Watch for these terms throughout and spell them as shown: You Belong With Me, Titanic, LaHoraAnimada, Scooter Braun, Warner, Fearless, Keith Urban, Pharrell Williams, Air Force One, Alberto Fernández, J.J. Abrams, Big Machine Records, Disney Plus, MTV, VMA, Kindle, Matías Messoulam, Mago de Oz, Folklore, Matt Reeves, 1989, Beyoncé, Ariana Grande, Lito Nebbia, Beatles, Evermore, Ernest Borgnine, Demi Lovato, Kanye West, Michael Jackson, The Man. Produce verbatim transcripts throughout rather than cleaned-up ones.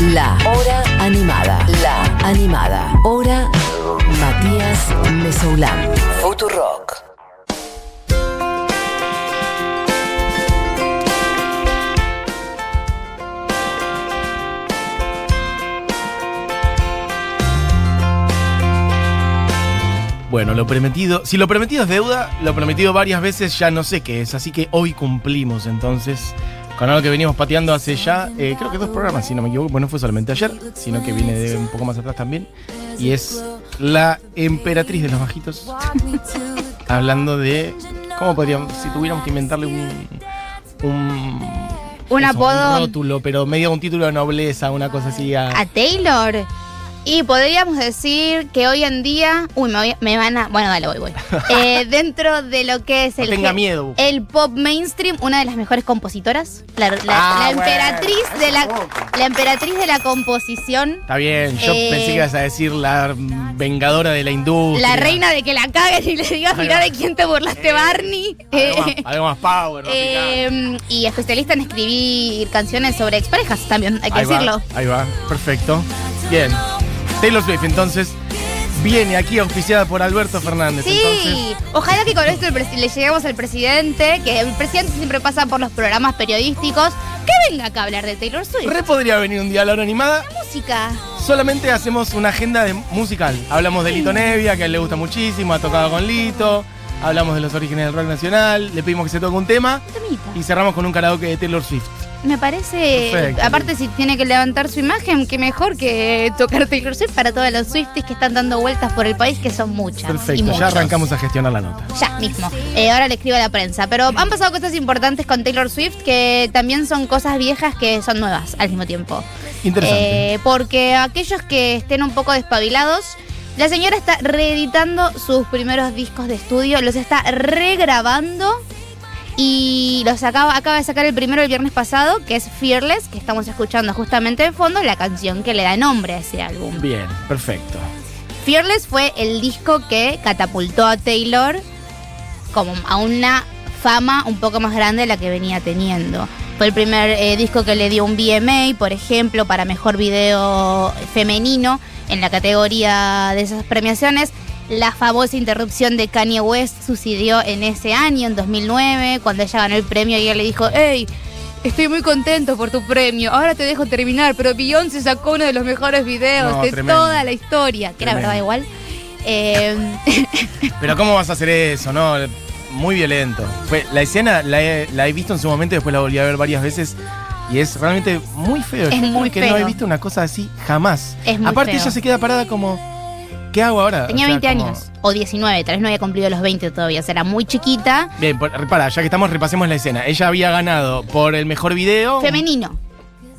La Hora Animada. La Animada. Hora Matías Messoulam. Futurock. Bueno, lo prometido, si lo prometido es deuda, lo prometido varias veces ya no sé qué es, así que hoy cumplimos entonces con algo que veníamos pateando hace ya, eh, creo que dos programas, si no me equivoco, pues no fue solamente ayer, sino que viene de un poco más atrás también, y es la emperatriz de los bajitos, hablando de cómo podríamos, si tuviéramos que inventarle un... un un eso, apodo. Un rótulo, pero medio un título de nobleza, una cosa así. A, a Taylor. Y podríamos decir que hoy en día... Uy, me, voy, me van a... Bueno, dale, voy, voy. Eh, dentro de lo que es el... No tenga miedo. El pop mainstream, una de las mejores compositoras. La, la, ah, la emperatriz bueno, de la... La emperatriz de la composición. Está bien, yo eh, pensé que ibas a decir la vengadora de la industria. La reina de que la caguen y le digas, mirá de quién te burlaste, eh, Barney. Algo más, algo más power. Eh, y especialista en escribir canciones sobre exparejas también, hay que ahí decirlo. Va, ahí va, perfecto. Bien. Taylor Swift, entonces, viene aquí auspiciada por Alberto Fernández. Sí, entonces... ojalá que con esto le lleguemos al presidente, que el presidente siempre pasa por los programas periodísticos, que venga acá a hablar de Taylor Swift. Re podría venir un día a la hora animada. La música. Solamente hacemos una agenda de musical. Hablamos de Lito Nebbia, que a él le gusta muchísimo, ha tocado con Lito. Hablamos de los orígenes del rock nacional, le pedimos que se toque un tema. Y cerramos con un karaoke de Taylor Swift. Me parece, perfecto. Aparte si tiene que levantar su imagen, qué mejor que tocar Taylor Swift para todos los Swifties que están dando vueltas por el país, que son muchas. Perfecto, y muchos. Ya arrancamos a gestionar la nota. Ya mismo, eh, ahora le escribo a la prensa. Pero han pasado cosas importantes con Taylor Swift, que también son cosas viejas que son nuevas al mismo tiempo. Interesante, eh, porque aquellos que estén un poco despabilados, la señora está reeditando sus primeros discos de estudio, los está regrabando. Y los acaba, acaba de sacar el primero el viernes pasado, que es Fearless, que estamos escuchando justamente de fondo, la canción que le da nombre a ese álbum. Bien, perfecto. Fearless fue el disco que catapultó a Taylor como a una fama un poco más grande de la que venía teniendo. Fue el primer eh, disco que le dio un V M A, por ejemplo, para mejor video femenino en la categoría de esas premiaciones. La famosa interrupción de Kanye West sucedió en ese año, en dos mil nueve, cuando ella ganó el premio y él le dijo: hey, estoy muy contento por tu premio, ahora te dejo terminar, pero Beyoncé sacó uno de los mejores videos no, de tremendo. Toda la historia. Que tremendo. La verdad igual. Eh... Pero ¿cómo vas a hacer eso? No, muy violento. Fue, la escena la he, la he visto en su momento y después la volví a ver varias veces. Y es realmente muy feo. Es Yo muy creo que feo. No he visto una cosa así jamás. Es muy Aparte feo. Ella se queda parada como... ¿Qué hago ahora? Tenía o sea, veinte como... años, o diecinueve, tal vez no había cumplido los veinte todavía, o sea, era muy chiquita. Bien, para, ya que estamos, repasemos la escena. Ella había ganado por el mejor video... Femenino.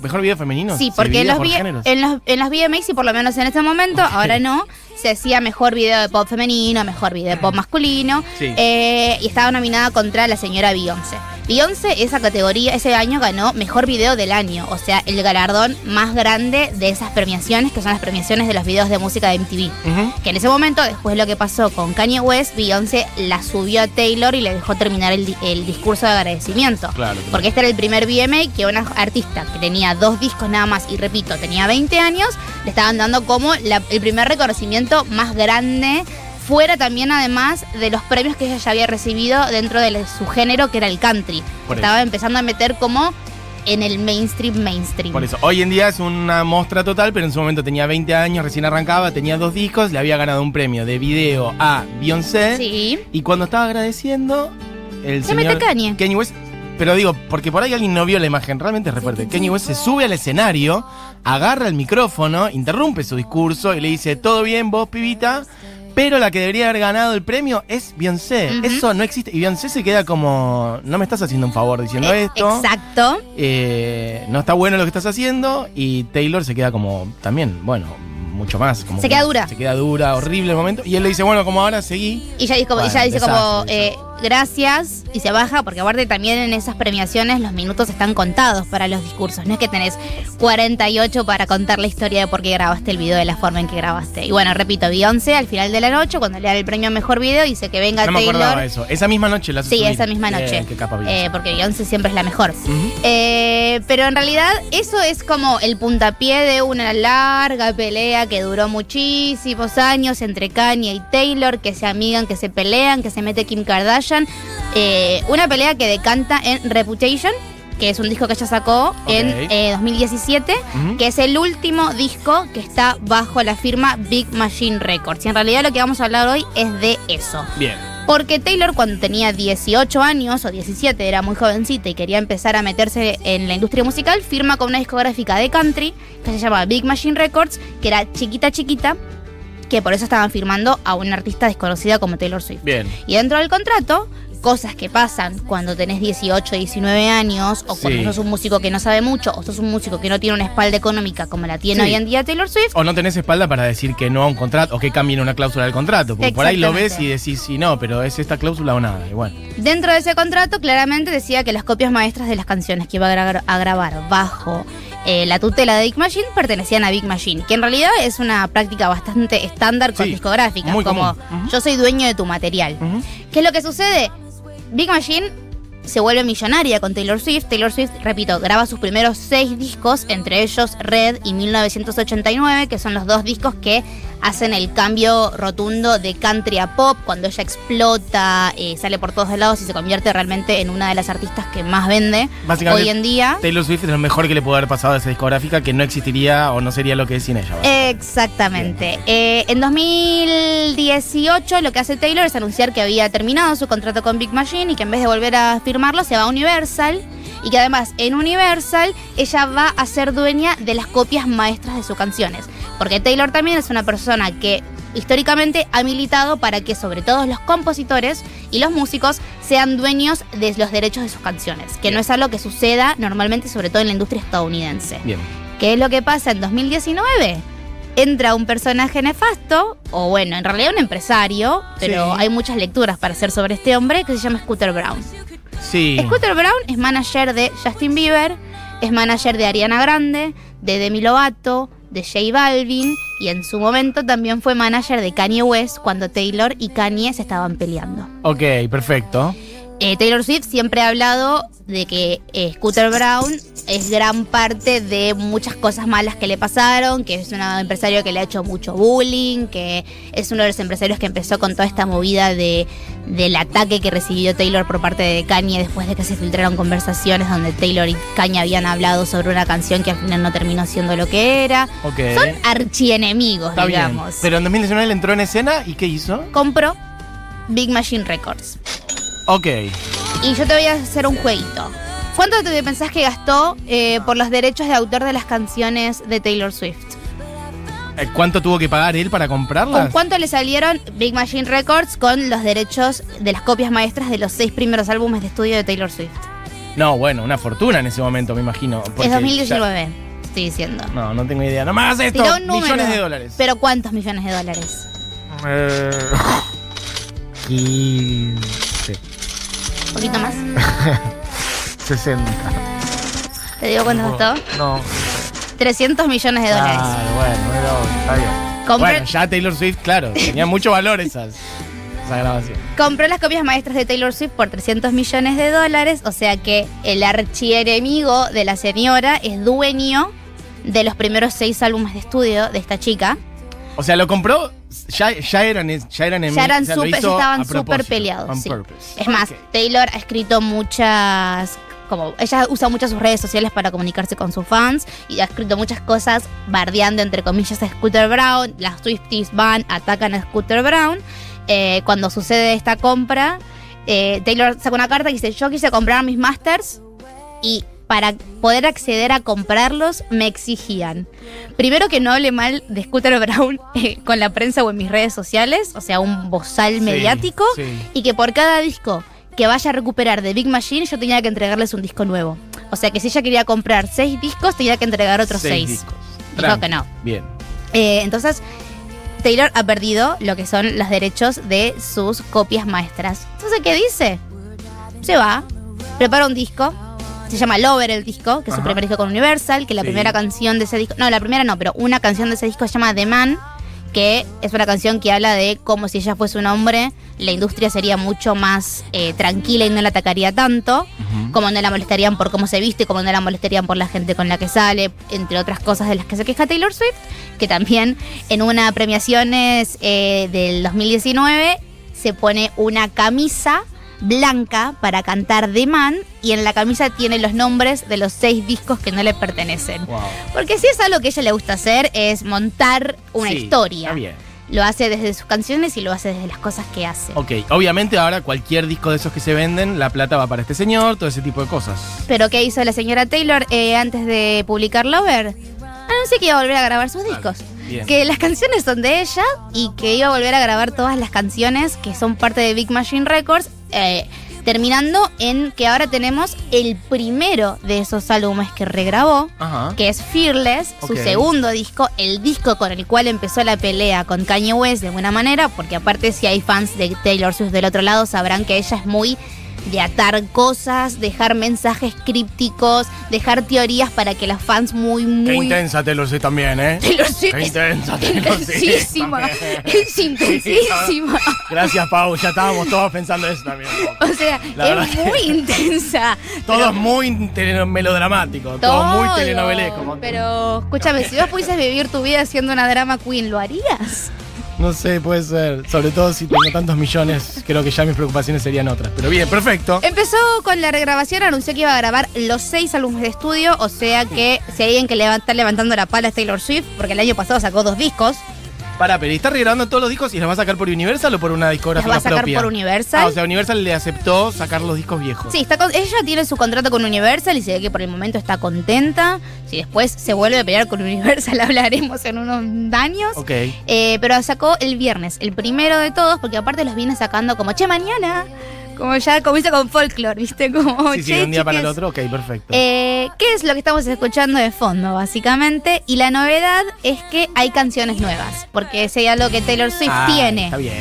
¿Mejor video femenino? Sí, porque en los, por vi- en, los, en los V M As, y por lo menos en este momento, okay. ahora no, se hacía mejor video de pop femenino, mejor video de pop masculino, sí. eh, y estaba nominada contra la señora Beyoncé. Beyoncé, esa categoría, ese año ganó mejor video del año, o sea, el galardón más grande de esas premiaciones, que son las premiaciones de los videos de música de M T V. Uh-huh. Que en ese momento, después de lo que pasó con Kanye West, Beyoncé la subió a Taylor y le dejó terminar el, el discurso de agradecimiento. Claro, claro. Porque este era el primer V M A que una artista que tenía dos discos nada más, y repito, tenía veinte años, le estaban dando como la, el primer reconocimiento más grande. Fuera también, además, de los premios que ella ya había recibido dentro de su género, que era el country. Por Estaba eso. Empezando a meter como en el mainstream, mainstream. Por eso, hoy en día es una muestra total, pero en su momento tenía veinte años, recién arrancaba, tenía dos discos, le había ganado un premio de video a Beyoncé. Sí. Y cuando estaba agradeciendo, el se señor Kanye. Kanye West... Pero digo, porque por ahí alguien no vio la imagen, realmente es re fuerte. Kanye West se sube al escenario, agarra el micrófono, interrumpe su discurso y le dice: todo bien, vos, pibita... Pero la que debería haber ganado el premio es Beyoncé. Uh-huh. Eso no existe. Y Beyoncé se queda como... No me estás haciendo un favor diciendo eh, esto. Exacto. Eh, no está bueno lo que estás haciendo. Y Taylor se queda como... También, bueno, mucho más. Como se queda dura. Se queda dura, horrible el momento. Y él le dice, bueno, como ahora seguí. Y ella dice como... Bueno, y ella dice desastre, como eh, gracias, y se baja, porque aparte también en esas premiaciones los minutos están contados para los discursos. No es que tenés cuarenta y ocho para contar la historia de por qué grabaste el video de la forma en que grabaste. Y bueno, repito, Beyoncé al final de la noche, cuando le da el premio a Mejor Video, dice que venga Taylor. No me acordaba eso. Esa misma noche la sustituí. Sí, esa misma noche. Eh, qué capa, eh, porque Beyoncé siempre es la mejor. Uh-huh. Eh, pero en realidad eso es como el puntapié de una larga pelea que duró muchísimos años entre Kanye y Taylor, que se amigan, que se pelean, que se mete Kim Kardashian. Eh, una pelea que decanta en Reputation, que es un disco que ella sacó okay. en eh, dos mil diecisiete, uh-huh. que es el último disco que está bajo la firma Big Machine Records. Y en realidad lo que vamos a hablar hoy es de eso. Bien. Porque Taylor, cuando tenía dieciocho años o diecisiete, era muy jovencita y quería empezar a meterse en la industria musical, firma con una discográfica de country que se llama Big Machine Records, que era chiquita chiquita, que por eso estaban firmando a una artista desconocida como Taylor Swift. Bien. Y dentro del contrato, cosas que pasan cuando tenés dieciocho, diecinueve años, o cuando sí. sos un músico que no sabe mucho, o sos un músico que no tiene una espalda económica como la tiene sí. hoy en día Taylor Swift. O no tenés espalda para decir que no a un contrato, o que cambien una cláusula del contrato, porque por ahí lo ves y decís sí, no, pero es esta cláusula o nada, igual. Dentro de ese contrato claramente decía que las copias maestras de las canciones que iba a grabar, a grabar bajo Eh, la tutela de Big Machine pertenecían a Big Machine, que en realidad es una práctica bastante estándar con sí, discográficas, como uh-huh. yo soy dueño de tu material. Uh-huh. ¿Qué es lo que sucede? Big Machine se vuelve millonaria con Taylor Swift. Taylor Swift, repito, graba sus primeros seis discos, entre ellos Red y mil novecientos ochenta y nueve, que son los dos discos que hacen el cambio rotundo de country a pop, cuando ella explota, eh, sale por todos lados y se convierte realmente en una de las artistas que más vende hoy en día. Taylor Swift es lo mejor que le pudo haber pasado a esa discográfica, que no existiría o no sería lo que es sin ella, ¿verdad? Exactamente. Eh, en dos mil dieciocho lo que hace Taylor es anunciar que había terminado su contrato con Big Machine y que en vez de volver a firmarlo se va a Universal. Y que además en Universal ella va a ser dueña de las copias maestras de sus canciones. Porque Taylor también es una persona que históricamente ha militado para que sobre todo los compositores y los músicos sean dueños de los derechos de sus canciones. Que no es algo que suceda normalmente, sobre todo en la industria estadounidense. Bien. ¿Qué es lo que pasa en dos mil diecinueve? Entra un personaje nefasto, o bueno, en realidad un empresario, pero sí. hay muchas lecturas para hacer sobre este hombre, que se llama Scooter Braun. Sí. Scooter Braun es manager de Justin Bieber, es manager de Ariana Grande, de Demi Lovato, de J Balvin, y en su momento también fue manager de Kanye West cuando Taylor y Kanye se estaban peleando. Ok, perfecto. Eh, Taylor Swift siempre ha hablado de que eh, Scooter Braun es gran parte de muchas cosas malas que le pasaron, que es un empresario que le ha hecho mucho bullying, que es uno de los empresarios que empezó con toda esta movida de del ataque que recibió Taylor por parte de Kanye después de que se filtraron conversaciones donde Taylor y Kanye habían hablado sobre una canción que al final no terminó siendo lo que era. Okay. Son archienemigos, está digamos. Bien. Pero en dos mil diecinueve él entró en escena y ¿qué hizo? Compró Big Machine Records. Ok. Y yo te voy a hacer un jueguito. ¿Cuánto te pensás que gastó eh, por los derechos de autor de las canciones de Taylor Swift? ¿Cuánto tuvo que pagar él para comprarlas? ¿Con cuánto le salieron Big Machine Records con los derechos de las copias maestras de los seis primeros álbumes de estudio de Taylor Swift? No, bueno, una fortuna en ese momento, me imagino. Es dos mil diecinueve, ya... estoy diciendo. No, no tengo idea. Nomás esto, tiró un número, millones de dólares. ¿Pero cuántos millones de dólares? Eh... Y... ¿Un poquito más? sesenta. ¿Te digo cuánto no, gastó? No. trescientos millones de dólares. Ah, bueno, bueno, está bien. Compré... Bueno, ya Taylor Swift, claro, tenía mucho valor esas, esa grabación. Compró las copias maestras de Taylor Swift por trescientos millones de dólares, o sea que el archienemigo de la señora es dueño de los primeros seis álbumes de estudio de esta chica. O sea, lo compró, ya, ya eran ya eran, en, ya eran o sea, super, ya estaban súper peleados. Sí. Es más, okay. Taylor ha escrito muchas, como ella usa muchas sus redes sociales para comunicarse con sus fans y ha escrito muchas cosas bardeando entre comillas a Scooter Braun. Las Swifties van, atacan a Scooter Braun. Eh, cuando sucede esta compra, eh, Taylor saca una carta que dice: yo quise comprar mis masters y para poder acceder a comprarlos me exigían primero que no hable mal de Scooter Braun eh, con la prensa o en mis redes sociales, o sea, un bozal sí, mediático sí. y que por cada disco que vaya a recuperar de Big Machine yo tenía que entregarles un disco nuevo, o sea que si ella quería comprar seis discos tenía que entregar otros seis, seis. Dijo que no. Bien. Eh, entonces Taylor ha perdido lo que son los derechos de sus copias maestras. Entonces, ¿qué dice? Se va, prepara un disco, se llama Lover el disco, que es, ajá, su primer disco con Universal, que la, sí, primera canción de ese disco, no, la primera no, pero una canción de ese disco se llama The Man, que es una canción que habla de cómo si ella fuese un hombre, la industria sería mucho más eh, tranquila y no la atacaría tanto, uh-huh, como no la molestarían por cómo se viste, como no la molestarían por la gente con la que sale, entre otras cosas de las que se queja Taylor Swift, que también en una premiación es, eh, del dos mil diecinueve se pone una camisa blanca para cantar The Man, y en la camisa tiene los nombres de los seis discos que no le pertenecen. Wow. Porque si es algo que a ella le gusta hacer, es montar una, sí, historia. Está bien. Lo hace desde sus canciones y lo hace desde las cosas que hace. Ok, obviamente ahora cualquier disco de esos que se venden, la plata va para este señor, todo ese tipo de cosas. ¿Pero qué hizo la señora Taylor eh, antes de publicar Lover? Anunció que iba a volver a grabar sus discos. Vale. Bien. Que las canciones son de ella y que iba a volver a grabar todas las canciones que son parte de Big Machine Records, eh, terminando en que ahora tenemos el primero de esos álbumes que regrabó, ajá, que es Fearless, okay, su segundo disco, el disco con el cual empezó la pelea con Kanye West de buena manera, porque aparte si hay fans de Taylor Swift del otro lado sabrán que ella es muy de atar cosas, dejar mensajes crípticos, dejar teorías para que los fans muy, muy... Qué intensa Taylor Swift también, ¿eh? Taylor Swift. Qué intensa Taylor Swift. Intensísima. Es intensísima. Gracias, Pau. Ya estábamos todos pensando eso también. O sea, la es muy que... intensa. Todo pero... es muy melodramático. Todo, todo muy telenovelesco. Pero, escúchame, si vos pudieses vivir tu vida siendo una drama queen, ¿lo harías? No sé, puede ser. Sobre todo si tengo tantos millones, creo que ya mis preocupaciones serían otras. Pero bien, perfecto. Empezó con la regrabación, anunció que iba a grabar los seis álbumes de estudio, o sea que si hay alguien que le está levantando la pala es Taylor Swift, porque el año pasado sacó dos discos. Pará, pero ¿y está regrabando todos los discos y los va a sacar por Universal o por una discográfica propia? Los va a sacar propia? por Universal. Ah, o sea, Universal le aceptó sacar los discos viejos. Sí, está con, ella tiene su contrato con Universal y se ve que por el momento está contenta. Si después se vuelve a pelear con Universal, hablaremos en unos años. Ok. Eh, pero sacó el viernes, el primero de todos, porque aparte los viene sacando como, che, mañana... Como ya comienza con Folklore, ¿viste? Como, sí, sí, de un día para el otro, ok, perfecto. Eh, ¿Qué es lo que estamos escuchando de fondo, básicamente? Y la novedad es que hay canciones nuevas, porque ese es algo que Taylor Swift ah, tiene. Está bien.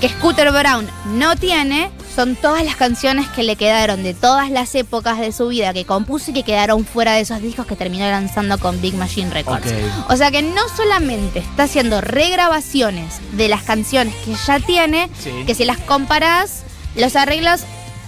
Que Scooter Braun no tiene, son todas las canciones que le quedaron de todas las épocas de su vida que compuso y que quedaron fuera de esos discos que terminó lanzando con Big Machine Records. Okay. O sea que no solamente está haciendo regrabaciones de las canciones que ya tiene, sí, que si las comparás... Los arreglos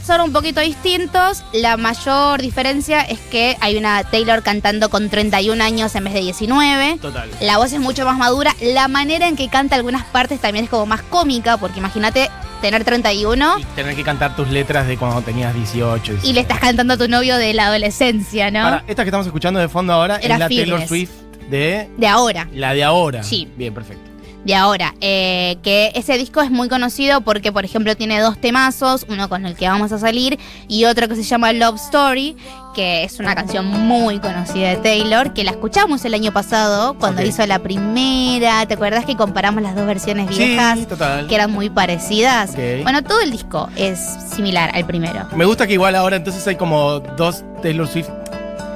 son un poquito distintos. La mayor diferencia es que hay una Taylor cantando con treinta y un años en vez de diecinueve. Total. La voz es mucho más madura. La manera en que canta algunas partes también es como más cómica, porque imagínate tener treinta y uno. Y tener que cantar tus letras de cuando tenías dieciocho. Y, y le estás cantando a tu novio de la adolescencia, ¿no? Para, esta que estamos escuchando de fondo ahora Era es la Fearless. Taylor Swift de... De ahora. La de ahora. Sí. Bien, perfecto. De ahora, eh, que ese disco es muy conocido porque, por ejemplo, tiene dos temazos, uno con el que vamos a salir y otro que se llama Love Story, que es una canción muy conocida de Taylor, que la escuchamos el año pasado cuando okay. hizo la primera, ¿te acuerdas que comparamos las dos versiones viejas? Sí, total. Que eran muy parecidas. Okay. Bueno, todo el disco es similar al primero. Me gusta que igual ahora entonces hay como dos Taylor Swift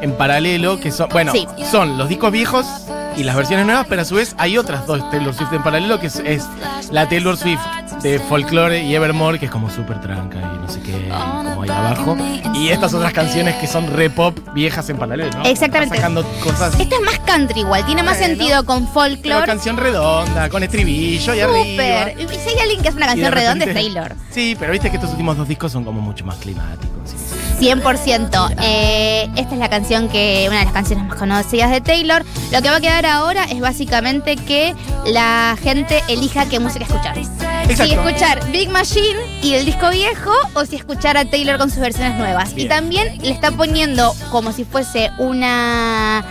en paralelo, que son, bueno, sí. son los discos viejos y las versiones nuevas, pero a su vez hay otras dos Taylor Swift en paralelo, que es, es la Taylor Swift de Folklore y Evermore, que es como súper tranca y no sé qué, y como ahí abajo. Y estas otras canciones que son re pop viejas en paralelo, ¿no? Exactamente. Sacando cosas... Esta es más country igual, tiene más bueno, sentido con Folklore. Una canción redonda, con estribillo y arriba. Súper. Si hay alguien que hace una canción redonda es Taylor. Sí, pero viste que estos últimos dos discos son como mucho más climáticos. ¿Sí? cien por ciento. Eh, esta es la canción que... Una de las canciones más conocidas de Taylor. Lo que va a quedar ahora es básicamente que la gente elija qué música escuchar. Exacto. Si escuchar Big Machine y el disco viejo o si escuchar a Taylor con sus versiones nuevas. Bien. Y también le está poniendo como si fuese una...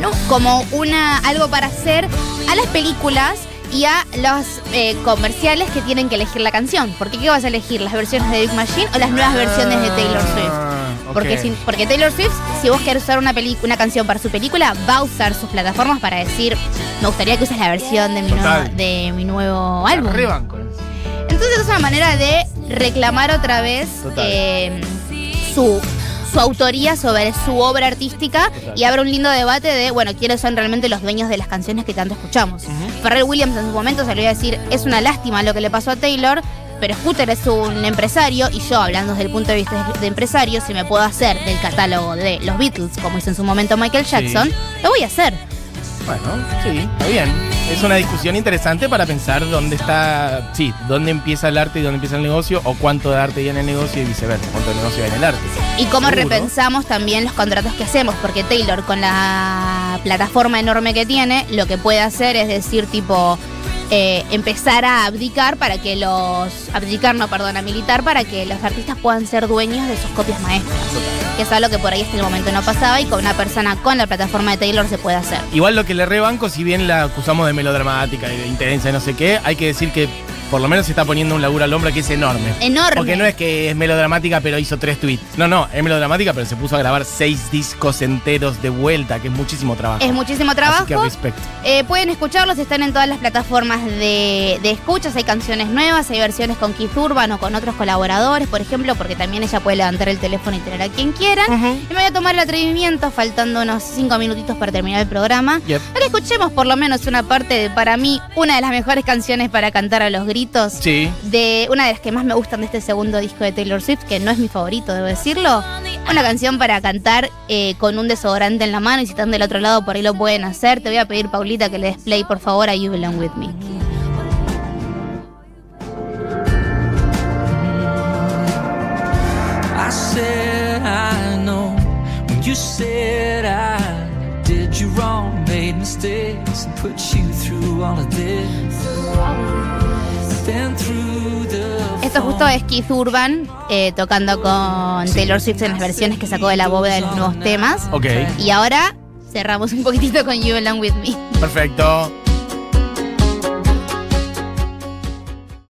¿no? Como una... algo para hacer a las películas y a los eh, comerciales que tienen que elegir la canción. Porque ¿qué vas a elegir? ¿Las versiones de Big Machine o las nuevas versiones de Taylor Swift? Porque, okay. si, porque Taylor Swift, si vos querés usar una, peli- una canción para su película, va a usar sus plataformas para decir me gustaría que uses la versión de mi, nuevo, de mi nuevo álbum. Entonces es una manera de reclamar otra vez eh, su... su autoría, sobre su obra artística. Exacto. Y abre un lindo debate de, bueno, quiénes son realmente los dueños de las canciones que tanto escuchamos. Uh-huh. Pharrell Williams en su momento se lo iba a decir, es una lástima lo que le pasó a Taylor, pero Scooter es un empresario y yo, hablando desde el punto de vista de empresario, si me puedo hacer del catálogo de los Beatles, como hizo en su momento Michael Jackson, sí, lo voy a hacer. Bueno, sí, está bien. Es una discusión interesante para pensar dónde está, sí, dónde empieza el arte y dónde empieza el negocio, o cuánto de arte hay en el negocio y viceversa, cuánto de negocio hay en el arte. Y cómo Seguro. repensamos también los contratos que hacemos, porque Taylor, con la plataforma enorme que tiene, lo que puede hacer es decir, tipo, eh, empezar a abdicar para que los, abdicar, no, perdón, a militar para que los artistas puedan ser dueños de sus copias maestras. Que es algo que por ahí hasta el momento no pasaba y con una persona con la plataforma de Taylor se puede hacer. Igual lo que le rebanco, si bien la acusamos de melodramática y de intensa y no sé qué, hay que decir que por lo menos se está poniendo un laburo al hombro que es enorme. Enorme. Porque no es que es melodramática pero hizo tres tweets. No, no, es melodramática pero se puso a grabar seis discos enteros de vuelta, que es muchísimo trabajo. Es muchísimo trabajo. Así que respecto. Eh, pueden escucharlos, están en todas las plataformas de, de escuchas, hay canciones nuevas, hay versiones con Keith Urban o con otros colaboradores, por ejemplo, porque también ella puede levantar el teléfono y tener a quien quieran. Uh-huh. Y me voy a tomar el atrevimiento, faltando unos cinco minutitos para terminar el programa. Yep. Ahora escuchemos por lo menos una parte de, para mí, una de las mejores canciones para cantar a los gritos. Sí. De una de las que más me gustan de este segundo disco de Taylor Swift, que no es mi favorito, debo decirlo. Una canción para cantar eh, con un desodorante en la mano, y si están del otro lado por ahí lo pueden hacer. Te voy a pedir, Paulita, que le des play, por favor, a You Belong With Me. I said I know when you said I did you wrong, made mistakes and put you through all of this. Esto justo es Keith Urban eh, tocando con Taylor Swift en las versiones que sacó de la bóveda de los nuevos temas. Ok. Y ahora cerramos un poquitito con You Belong With Me. Perfecto.